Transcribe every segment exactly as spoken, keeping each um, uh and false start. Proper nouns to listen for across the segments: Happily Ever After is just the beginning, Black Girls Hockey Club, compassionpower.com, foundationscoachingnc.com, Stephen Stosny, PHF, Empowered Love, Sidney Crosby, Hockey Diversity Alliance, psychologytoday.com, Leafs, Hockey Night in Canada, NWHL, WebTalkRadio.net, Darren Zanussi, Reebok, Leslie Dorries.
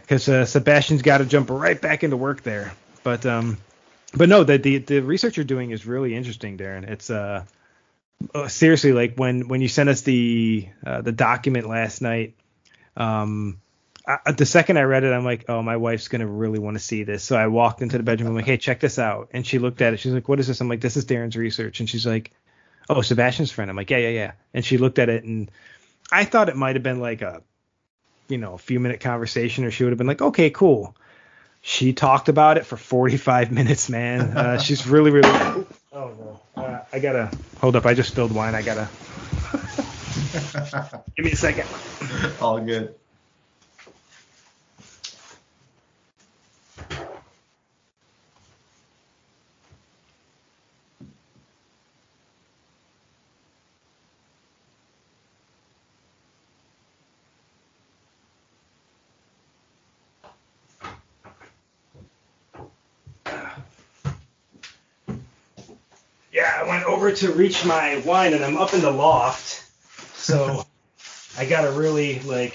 because uh, Sebastian's got to jump right back into work there. But um, but no, the, the the research you're doing is really interesting, Darren. It's uh seriously, like when when you sent us the uh, the document last night, um, I, the second I read it, I'm like, oh, my wife's gonna really want to see this. So I walked into the bedroom. I'm like, hey, check this out. And she looked at it. She's like, what is this? I'm like, this is Darren's research. And she's like, oh, Sebastian's friend. I'm like, yeah, yeah, yeah. And she looked at it, and I thought it might have been like a, you know, a few minute conversation, or she would have been like, okay, cool. She talked about it for forty-five minutes, man. Uh, she's really, really. Oh no! Uh, I gotta hold up. I just spilled wine. I gotta. Give me a second. All good. To reach my wine, and I'm up in the loft, so I gotta really like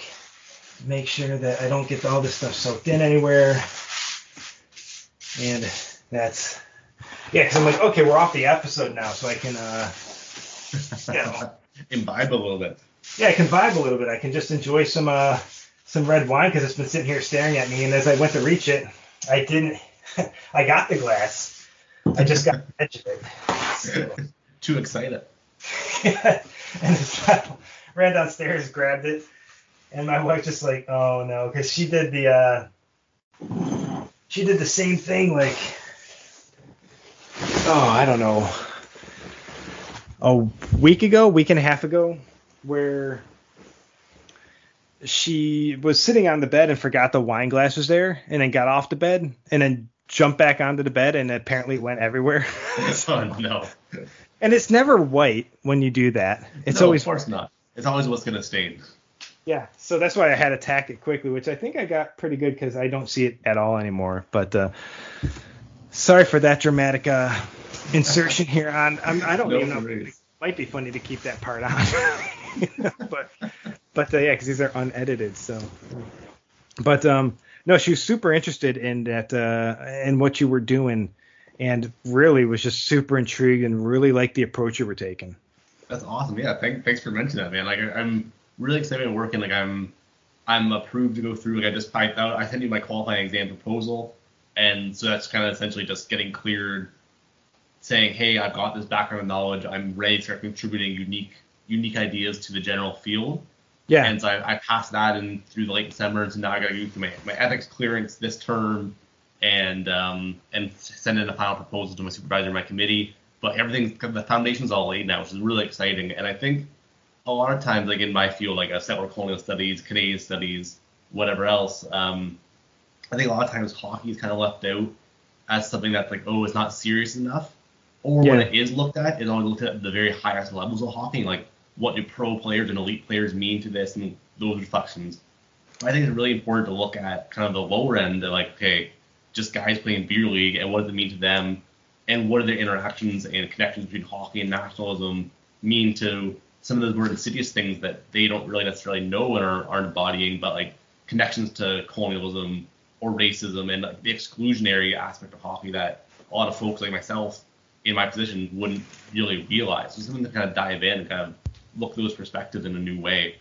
make sure that I don't get all this stuff soaked in anywhere. And that's yeah, because I'm like, okay, we're off the episode now, so I can uh, you know, imbibe a little bit. Yeah, I can vibe a little bit. I can just enjoy some uh some red wine because it's been sitting here staring at me, and as I went to reach it, I didn't. I got the glass. I just got the edge of it. So. Too excited. Yeah. And I ran downstairs, grabbed it, and my wife just like, oh no, because she did the uh, she did the same thing like, oh I don't know, a week ago, week and a half ago, where she was sitting on the bed and forgot the wine glass was there, and then got off the bed and then jumped back onto the bed, and apparently it went everywhere. Oh no. And it's never white when you do that. It's no, always, of course not. It's always what's going to stain. Yeah. So that's why I had to tack it quickly, which I think I got pretty good because I don't see it at all anymore. But uh, sorry for that dramatic uh, insertion here. On I'm, I don't no even worries. know. It might be funny to keep that part on. but but uh, yeah, because these are unedited. So, but um, no, she was super interested in that uh, in what you were doing. And really was just super intrigued and really liked the approach you were taking. That's awesome. Yeah, thank, thanks for mentioning that, man. Like, I'm really excited about working. Like, I'm I'm approved to go through. Like, I just I, I sent you my qualifying exam proposal, and so that's kind of essentially just getting cleared, saying, hey, I've got this background knowledge. I'm ready to start contributing unique unique ideas to the general field. Yeah. And so I, I passed that in through the late December, and so now I got to go through my, my ethics clearance this term. And um, and send in a final proposal to my supervisor and my committee. But everything's the foundation's all laid now, which is really exciting. And I think a lot of times, like in my field, like settler colonial studies, Canadian studies, whatever else, um, I think a lot of times hockey is kind of left out as something that's like, oh, it's not serious enough. Or yeah. When it is looked at, it's only looked at the very highest levels of hockey, like what do pro players and elite players mean to this and those reflections. I think it's really important to look at kind of the lower end of like, okay, just guys playing beer league, and what does it mean to them, and what are their interactions and connections between hockey and nationalism mean to some of those more insidious things that they don't really necessarily know and are, aren't embodying, but like connections to colonialism or racism and like the exclusionary aspect of hockey that a lot of folks like myself in my position wouldn't really realize. So something to kind of dive in and kind of look through those perspectives in a new way.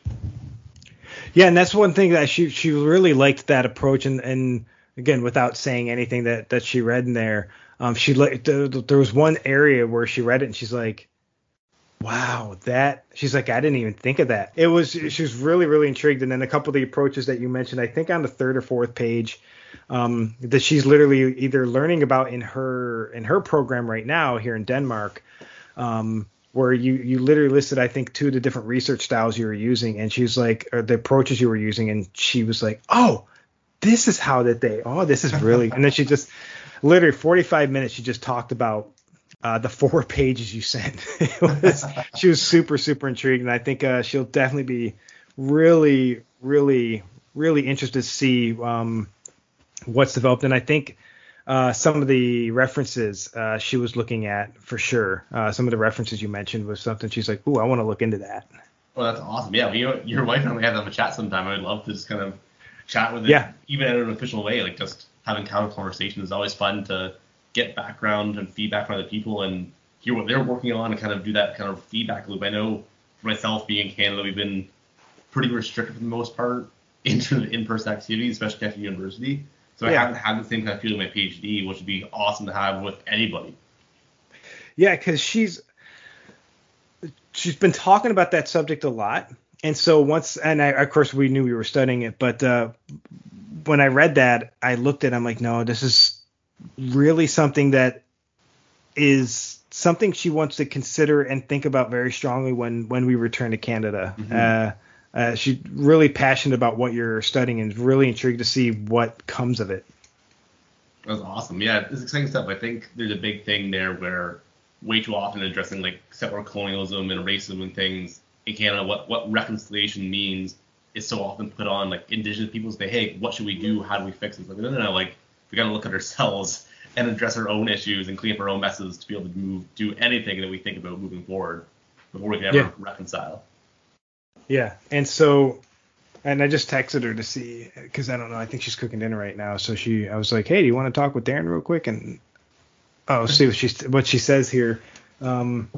Yeah, and that's one thing that she she really liked that approach, and and. Again, without saying anything that, that she read in there, um, she there, there was one area where she read it and she's like, wow, that she's like, I didn't even think of that. It was she was really, really intrigued. And then a couple of the approaches that you mentioned, I think on the third or fourth page um, that she's literally either learning about in her in her program right now here in Denmark, um, where you, you literally listed, I think, two of the different research styles you were using. And she was like, or the approaches you were using. And she was like, oh, this is how that they, oh, this is really, and then she just literally forty-five minutes. She just talked about uh, the four pages you sent. It was, she was super, super intrigued. And I think uh, she'll definitely be really, really, really interested to see um, what's developed. And I think uh, some of the references uh, she was looking at for sure. Uh, some of the references you mentioned was something she's like, ooh, I want to look into that. Well, that's awesome. Yeah. Well, you, your wife and I have to have a chat sometime. I would love to just kind of chat with it, yeah. even in an official way. Like, just having counter conversations is always fun to get background and feedback from other people and hear what they're working on and kind of do that kind of feedback loop. I know for myself, being in Canada, we've been pretty restricted for the most part into the in-person activities, especially after university. So yeah. I haven't had the same kind of feeling with my PhD, which would be awesome to have with anybody. Yeah, because she's she's been talking about that subject a lot. And so once, and I, of course we knew we were studying it, but uh, when I read that, I looked at it, I'm like, no, this is really something that is something she wants to consider and think about very strongly when, when we return to Canada. Mm-hmm. Uh, uh, she's really passionate about what you're studying and is really intrigued to see what comes of it. That's awesome. Yeah, it's exciting stuff. I think there's a big thing there where way too often addressing like settler colonialism and racism and things in Canada, what, what reconciliation means is so often put on like Indigenous people say, hey, what should we do? How do we fix this? Like, no, no, no, like we got to look at ourselves and address our own issues and clean up our own messes to be able to move, do anything that we think about moving forward before we can ever yeah. reconcile. Yeah. And so, and I just texted her to see, because I don't know, I think she's cooking dinner right now. So she, I was like, hey, do you want to talk with Darren real quick? And oh, see what she, what she says here. Um,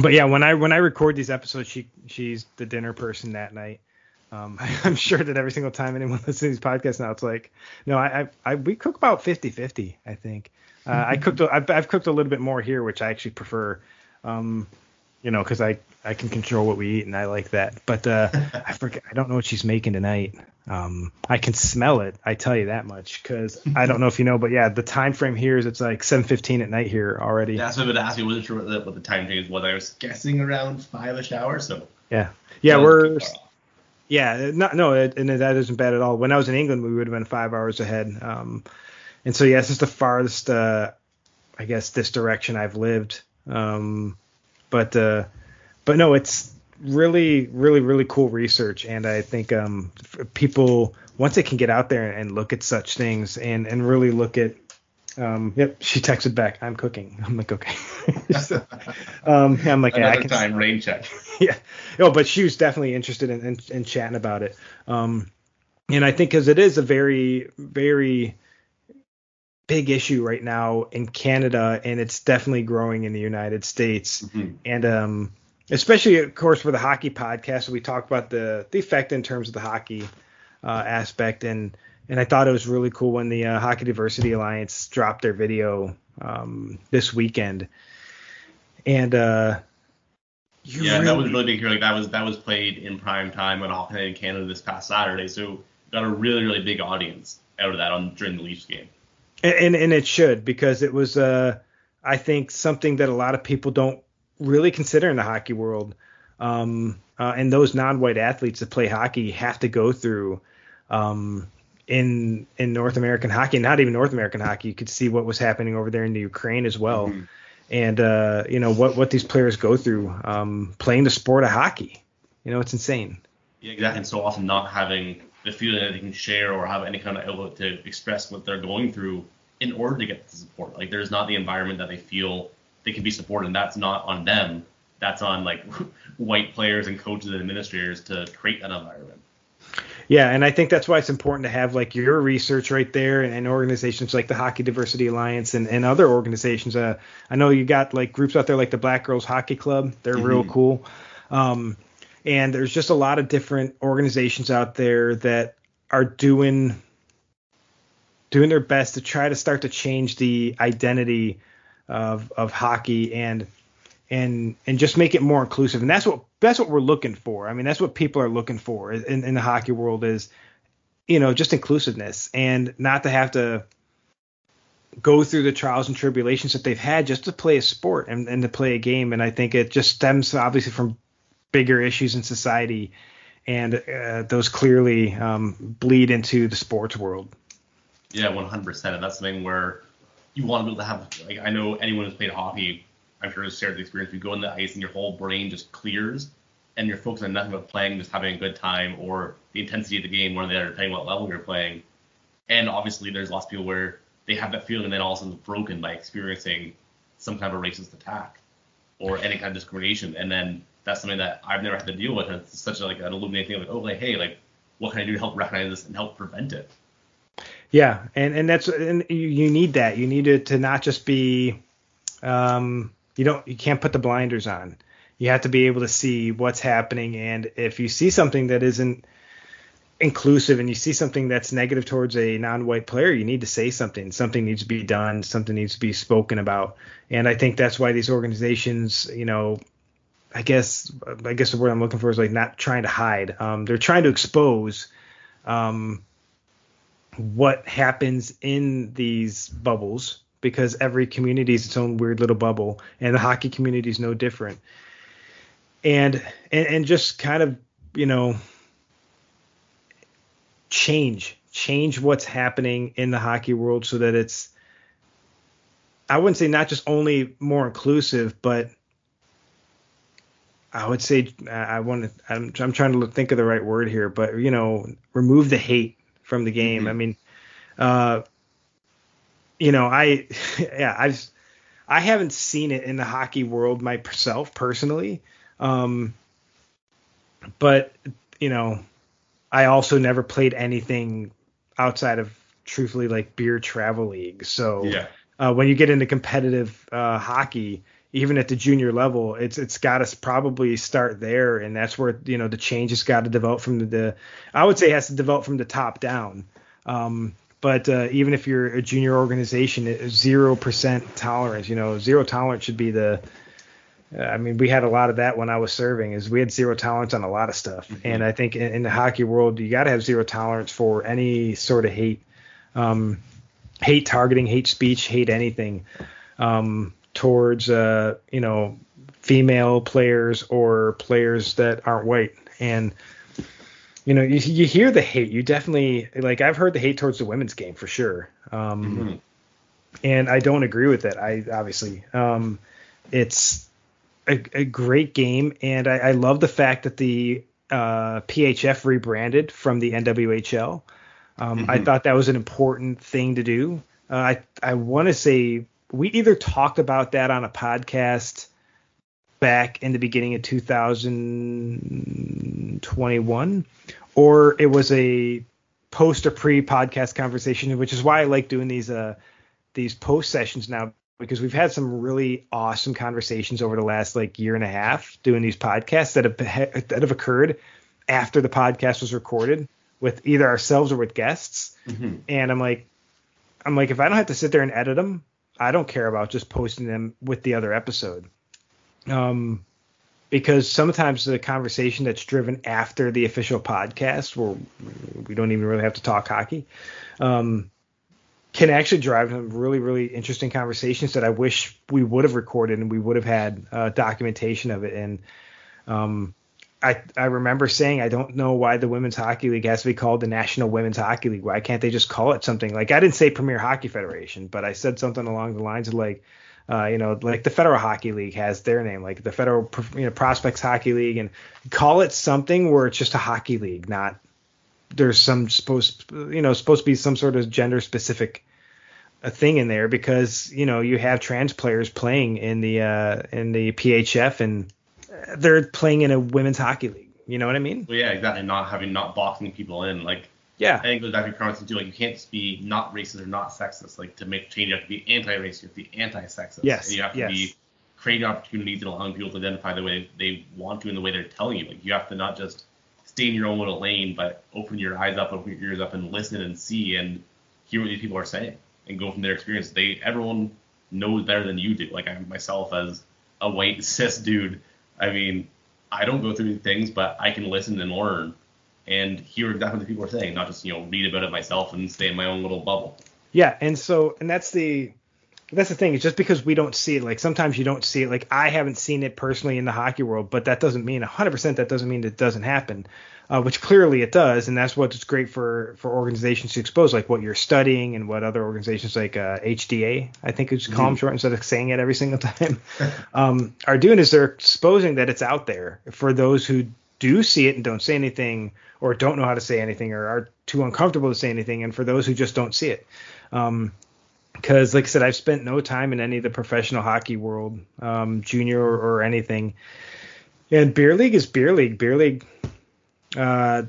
but yeah, when I, when I record these episodes, she, she's the dinner person that night. Um, I'm sure that every single time anyone listens to these podcasts now, it's like, no, I, I, I we cook about fifty-fifty, I think. Uh, mm-hmm. I cooked, I've, I've cooked a little bit more here, which I actually prefer, um, you know, cause I, I can control what we eat and I like that, but, uh, I forget, I don't know what she's making tonight. Um, I can smell it. I tell you that much, cause I don't know if you know, but yeah, the time frame here is it's like seven fifteen at night here already. That's what I would ask you. I wasn't sure what the, what the time change was. I was guessing around five-ish hours. So yeah. Yeah. We're, Yeah, not, no, it, and that isn't bad at all. When I was in England, we would have been five hours ahead. Um, and so, yeah, this is the farthest, uh, I guess, this direction I've lived. Um, but, uh, but no, it's really, really, really cool research. And I think um, people, once they can get out there and look at such things and, and really look at, um, yep, she texted back, I'm cooking. I'm like, okay. so, um, I'm like, yeah, I can time rain check. Yeah. No, but she was definitely interested in, in, in chatting about it. Um, and I think because it is a very, very big issue right now in Canada, and it's definitely growing in the United States. Mm-hmm. And um, especially, of course, for the hockey podcast, we talk about the, the effect in terms of the hockey uh, aspect. And, and I thought it was really cool when the uh, Hockey Diversity Alliance dropped their video um, this weekend. And uh You yeah, really? that was really big here. Like that was that was played in prime time on Hockey Night in Canada this past Saturday, so got a really really big audience out of that on during the Leafs game. And, and and it should, because it was uh I think something that a lot of people don't really consider in the hockey world. Um, uh, and those non-white athletes that play hockey have to go through um in in North American hockey, not even North American hockey. You could see what was happening over there in the Ukraine as well. Mm-hmm. And, uh, you know, what, what these players go through um, playing the sport of hockey. You know, it's insane. Yeah, exactly. And so often not having the feeling that they can share or have any kind of outlet to express what they're going through in order to get the support. Like, there's not the environment that they feel they can be supported. And that's not on them. That's on, like, white players and coaches and administrators to create that environment. Yeah, and I think that's why it's important to have, like, your research right there and, and organizations like the Hockey Diversity Alliance and, and other organizations. Uh, I know you got, like, groups out there like the Black Girls Hockey Club. They're mm-hmm. real cool. Um, and there's just a lot of different organizations out there that are doing doing their best to try to start to change the identity of of hockey and and and just make it more inclusive. And that's what that's what we're looking for. I mean, that's what people are looking for in, in the hockey world is, you know, just inclusiveness and not to have to go through the trials and tribulations that they've had just to play a sport and, and to play a game. And I think it just stems obviously from bigger issues in society, and uh, those clearly um, bleed into the sports world. Yeah, one hundred percent. And that's something where you want to be able to have, like, I know anyone who's played hockey, I'm sure it's shared the experience. You go on the ice and your whole brain just clears and you're focused on nothing but playing, just having a good time or the intensity of the game, whether they're playing what level you're playing. And obviously there's lots of people where they have that feeling and then all of a sudden it's broken by experiencing some kind of a racist attack or any kind of discrimination. And then that's something that I've never had to deal with. And it's such a, like an illuminating thing, like, oh, like, hey, like what can I do to help recognize this and help prevent it? Yeah, and, and that's and you, you need that. You need it to not just be um, you don't you can't put the blinders on. You have to be able to see what's happening, and if you see something that isn't inclusive and you see something that's negative towards a non-white player, you need to say something. Something needs to be done. Something needs to be spoken about. And I think that's why these organizations, you know, I guess I guess the word I'm looking for is like not trying to hide. Um, they're trying to expose um, what happens in these bubbles, because every community is its own weird little bubble, and the hockey community is no different. And, and and just kind of, you know, change change what's happening in the hockey world so that it's, I wouldn't say not just only more inclusive, but I would say I want to I'm, I'm trying to look, think of the right word here, but, you know, remove the hate from the game. Mm-hmm. I mean, uh, you know, I yeah I've I haven't seen it in the hockey world myself personally. Um, but, you know, I also never played anything outside of, truthfully, like beer travel league. So yeah. uh, when you get into competitive uh, hockey, even at the junior level, it's it's got to probably start there. And that's where, you know, the change has got to develop from the, the I would say it has to develop from the top down. Um, but uh, even if you're a junior organization, zero percent tolerance, you know, zero tolerance should be the, I mean, we had a lot of that when I was serving, is we had zero tolerance on a lot of stuff. Mm-hmm. And I think in, in the hockey world, you got to have zero tolerance for any sort of hate, um, hate targeting, hate speech, hate anything um, towards, uh, you know, female players or players that aren't white. And, you know, you, you hear the hate. You definitely, like, I've heard the hate towards the women's game for sure. Um, mm-hmm. And I don't agree with that. I obviously um, it's, A, a great game, and I, I love the fact that the uh, P H F rebranded from the N W H L. Um, mm-hmm. I thought that was an important thing to do. Uh, I I want to say we either talked about that on a podcast back in the beginning of two thousand twenty-one, or it was a post or pre podcast conversation, which is why I like doing these uh these post sessions now, because we've had some really awesome conversations over the last like year and a half doing these podcasts that have that have occurred after the podcast was recorded with either ourselves or with guests. Mm-hmm. And I'm like, I'm like, if I don't have to sit there and edit them, I don't care about just posting them with the other episode. Um, because sometimes the conversation that's driven after the official podcast, where we don't even really have to talk hockey, um, can actually drive some really, really interesting conversations that I wish we would have recorded and we would have had uh, documentation of it. And um, I I remember saying, I don't know why the Women's Hockey League has to be called the National Women's Hockey League. Why can't they just call it something? Like, I didn't say Premier Hockey Federation, but I said something along the lines of like, uh, you know, like the Federal Hockey League has their name, like the Federal, you know, Prospects Hockey League, and call it something where it's just a hockey league, not there's some supposed, you know, supposed to be some sort of gender specific uh, thing in there, because, you know, you have trans players playing in the, uh, in the P H F, and they're playing in a women's hockey league. You know what I mean? Well, yeah, exactly. Not having, not boxing people in, like, yeah, I think goes back to your comments too. Like, you can't be not racist or not sexist. Like, to make change, you have to be anti-racist, you have to be anti-sexist. Yes. And you have to yes. be creating opportunities and allowing people to identify the way they want to and the way they're telling you. Like, you have to not just stay in your own little lane, but open your eyes up, open your ears up, and listen and see and hear what these people are saying and go from their experience. They, everyone knows better than you do. Like, I myself, as a white cis dude, I mean, I don't go through these things, but I can listen and learn and hear exactly what the people are saying, not just, you know, read about it myself and stay in my own little bubble. Yeah, and so, and that's the, that's the thing. It's just because we don't see it. Like, sometimes you don't see it. Like, I haven't seen it personally in the hockey world, but that doesn't mean one hundred percent that doesn't mean it doesn't happen, uh, which clearly it does. And that's what's great for, for organizations to expose, like what you're studying and what other organizations like uh, H D A, I think it's mm-hmm. column short instead of saying it every single time, um, are doing is they're exposing that it's out there for those who do see it and don't say anything, or don't know how to say anything, or are too uncomfortable to say anything, and for those who just don't see it. Um, Because, like I said, I've spent no time in any of the professional hockey world, um, junior or, or anything. And beer league is beer league. Beer league, uh,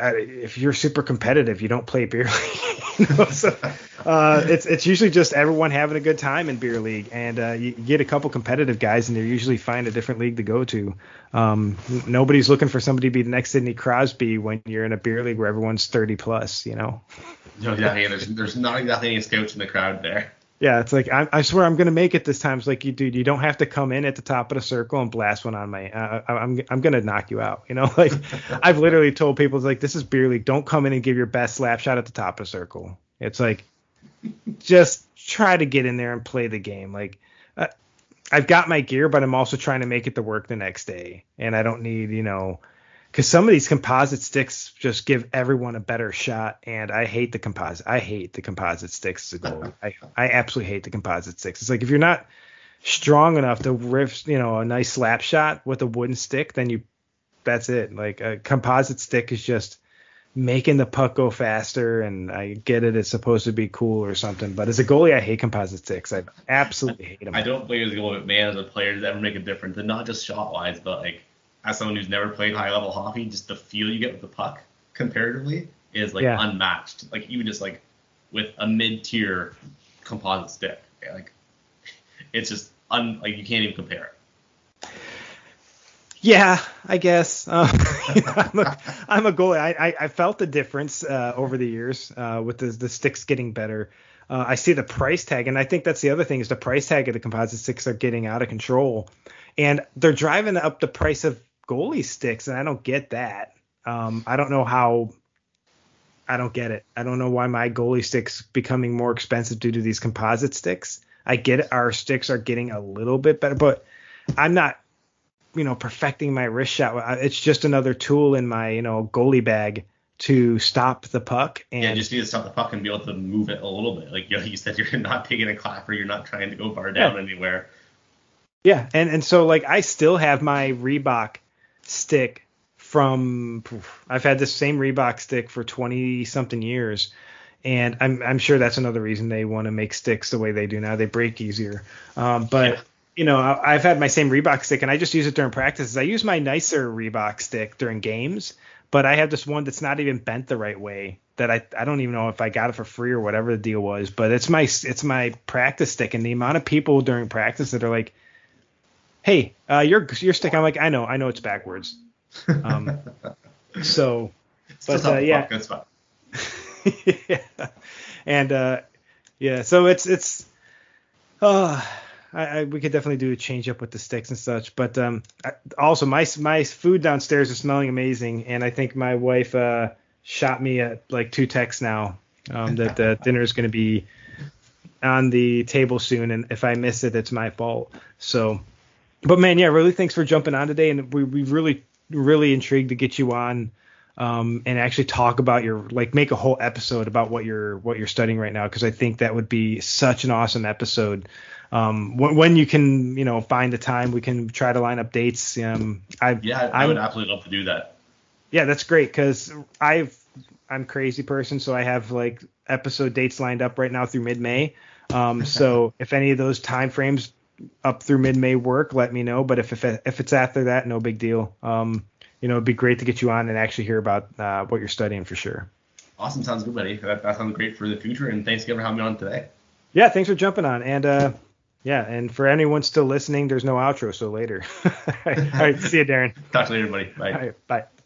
if you're super competitive, you don't play beer league. You know? So uh, it's it's usually just everyone having a good time in beer league, and uh, you get a couple competitive guys, and they usually find a different league to go to. Um, nobody's looking for somebody to be the next Sidney Crosby when you're in a beer league where everyone's thirty plus. You know. No, exactly. And there's there's not exactly any scouts in the crowd there. Yeah, it's like, I, I swear I'm going to make it this time. It's like, you dude, you don't have to come in at the top of the circle and blast one on my, uh, I'm I'm going to knock you out. You know, like I've literally told people, it's like, this is beer league. Don't come in and give your best slap shot at the top of the circle. It's like, just try to get in there and play the game. Like uh, I've got my gear, but I'm also trying to make it to work the next day. And I don't need, you know, because some of these composite sticks just give everyone a better shot, and I hate the composite. I hate the composite sticks as a goalie. I, I absolutely hate the composite sticks. It's like, if you're not strong enough to riff, you know, a nice slap shot with a wooden stick, then you, that's it. Like a composite stick is just making the puck go faster, and I get it. It's supposed to be cool or something, but as a goalie, I hate composite sticks. I absolutely hate them. I don't play as a goalie, but man, as a player, does that make a difference? And not just shot wise, but like, as someone who's never played high level hockey, just the feel you get with the puck comparatively is like yeah. unmatched. Like even just like with a mid tier composite stick, like it's just un like you can't even compare it. Yeah, I guess. Um, you know, I'm, a, I'm a goalie. I, I, I felt the difference uh, over the years uh, with the, the sticks getting better. Uh, I see the price tag, and I think that's the other thing is the price tag of the composite sticks are getting out of control, and they're driving up the price of goalie sticks, and I don't get that. Um, I don't know how – I don't get it. I don't know why my goalie stick's becoming more expensive due to these composite sticks. I get it. Our sticks are getting a little bit better, but I'm not, you know, perfecting my wrist shot. It's just another tool in my, you know, goalie bag to stop the puck. And yeah, you just need to stop the puck and be able to move it a little bit. Like you said, you're not taking a clapper. You're not trying to go far down yeah. anywhere. Yeah, and, and so, like, I still have my Reebok – stick from I've had this same Reebok stick for twenty something years, and I'm I'm sure that's another reason they want to make sticks the way they do now. They break easier. Um, but yeah. you know I, I've had my same Reebok stick, and I just use it during practices. I use my nicer Reebok stick during games, but I have this one that's not even bent the right way that I I don't even know if I got it for free or whatever the deal was. But it's my it's my practice stick, and the amount of people during practice that are like, hey, uh, your your stick. I'm like, I know, I know it's backwards. Um, so, but uh, yeah. yeah, and uh, yeah, so it's it's. Uh, I, I we could definitely do a change up with the sticks and such. But um, I, also my my food downstairs is smelling amazing, and I think my wife uh shot me at like two texts now um, that the dinner is going to be on the table soon, and if I miss it, it's my fault. So. But, man, yeah, really thanks for jumping on today. And we we really, really intrigued to get you on um, and actually talk about your – like make a whole episode about what you're what you're studying right now, because I think that would be such an awesome episode. Um, when, when you can, you know, find the time, we can try to line up dates. Um, I've, yeah, I, I would I'm, absolutely love to do that. Yeah, that's great, because I've I'm a crazy person, so I have, like, episode dates lined up right now through mid-May. Um, so if any of those time frames – up through mid-May work, let me know. But if, if if it's after that, no big deal. Um, you know, it'd be great to get you on and actually hear about uh, what you're studying for sure. Awesome. Sounds good, buddy. That, that sounds great for the future. And thanks again for having me on today. Yeah. Thanks for jumping on. And uh, yeah. And for anyone still listening, there's no outro. So later. All right. See you, Darren. Talk to you later, buddy. Bye. All right, bye.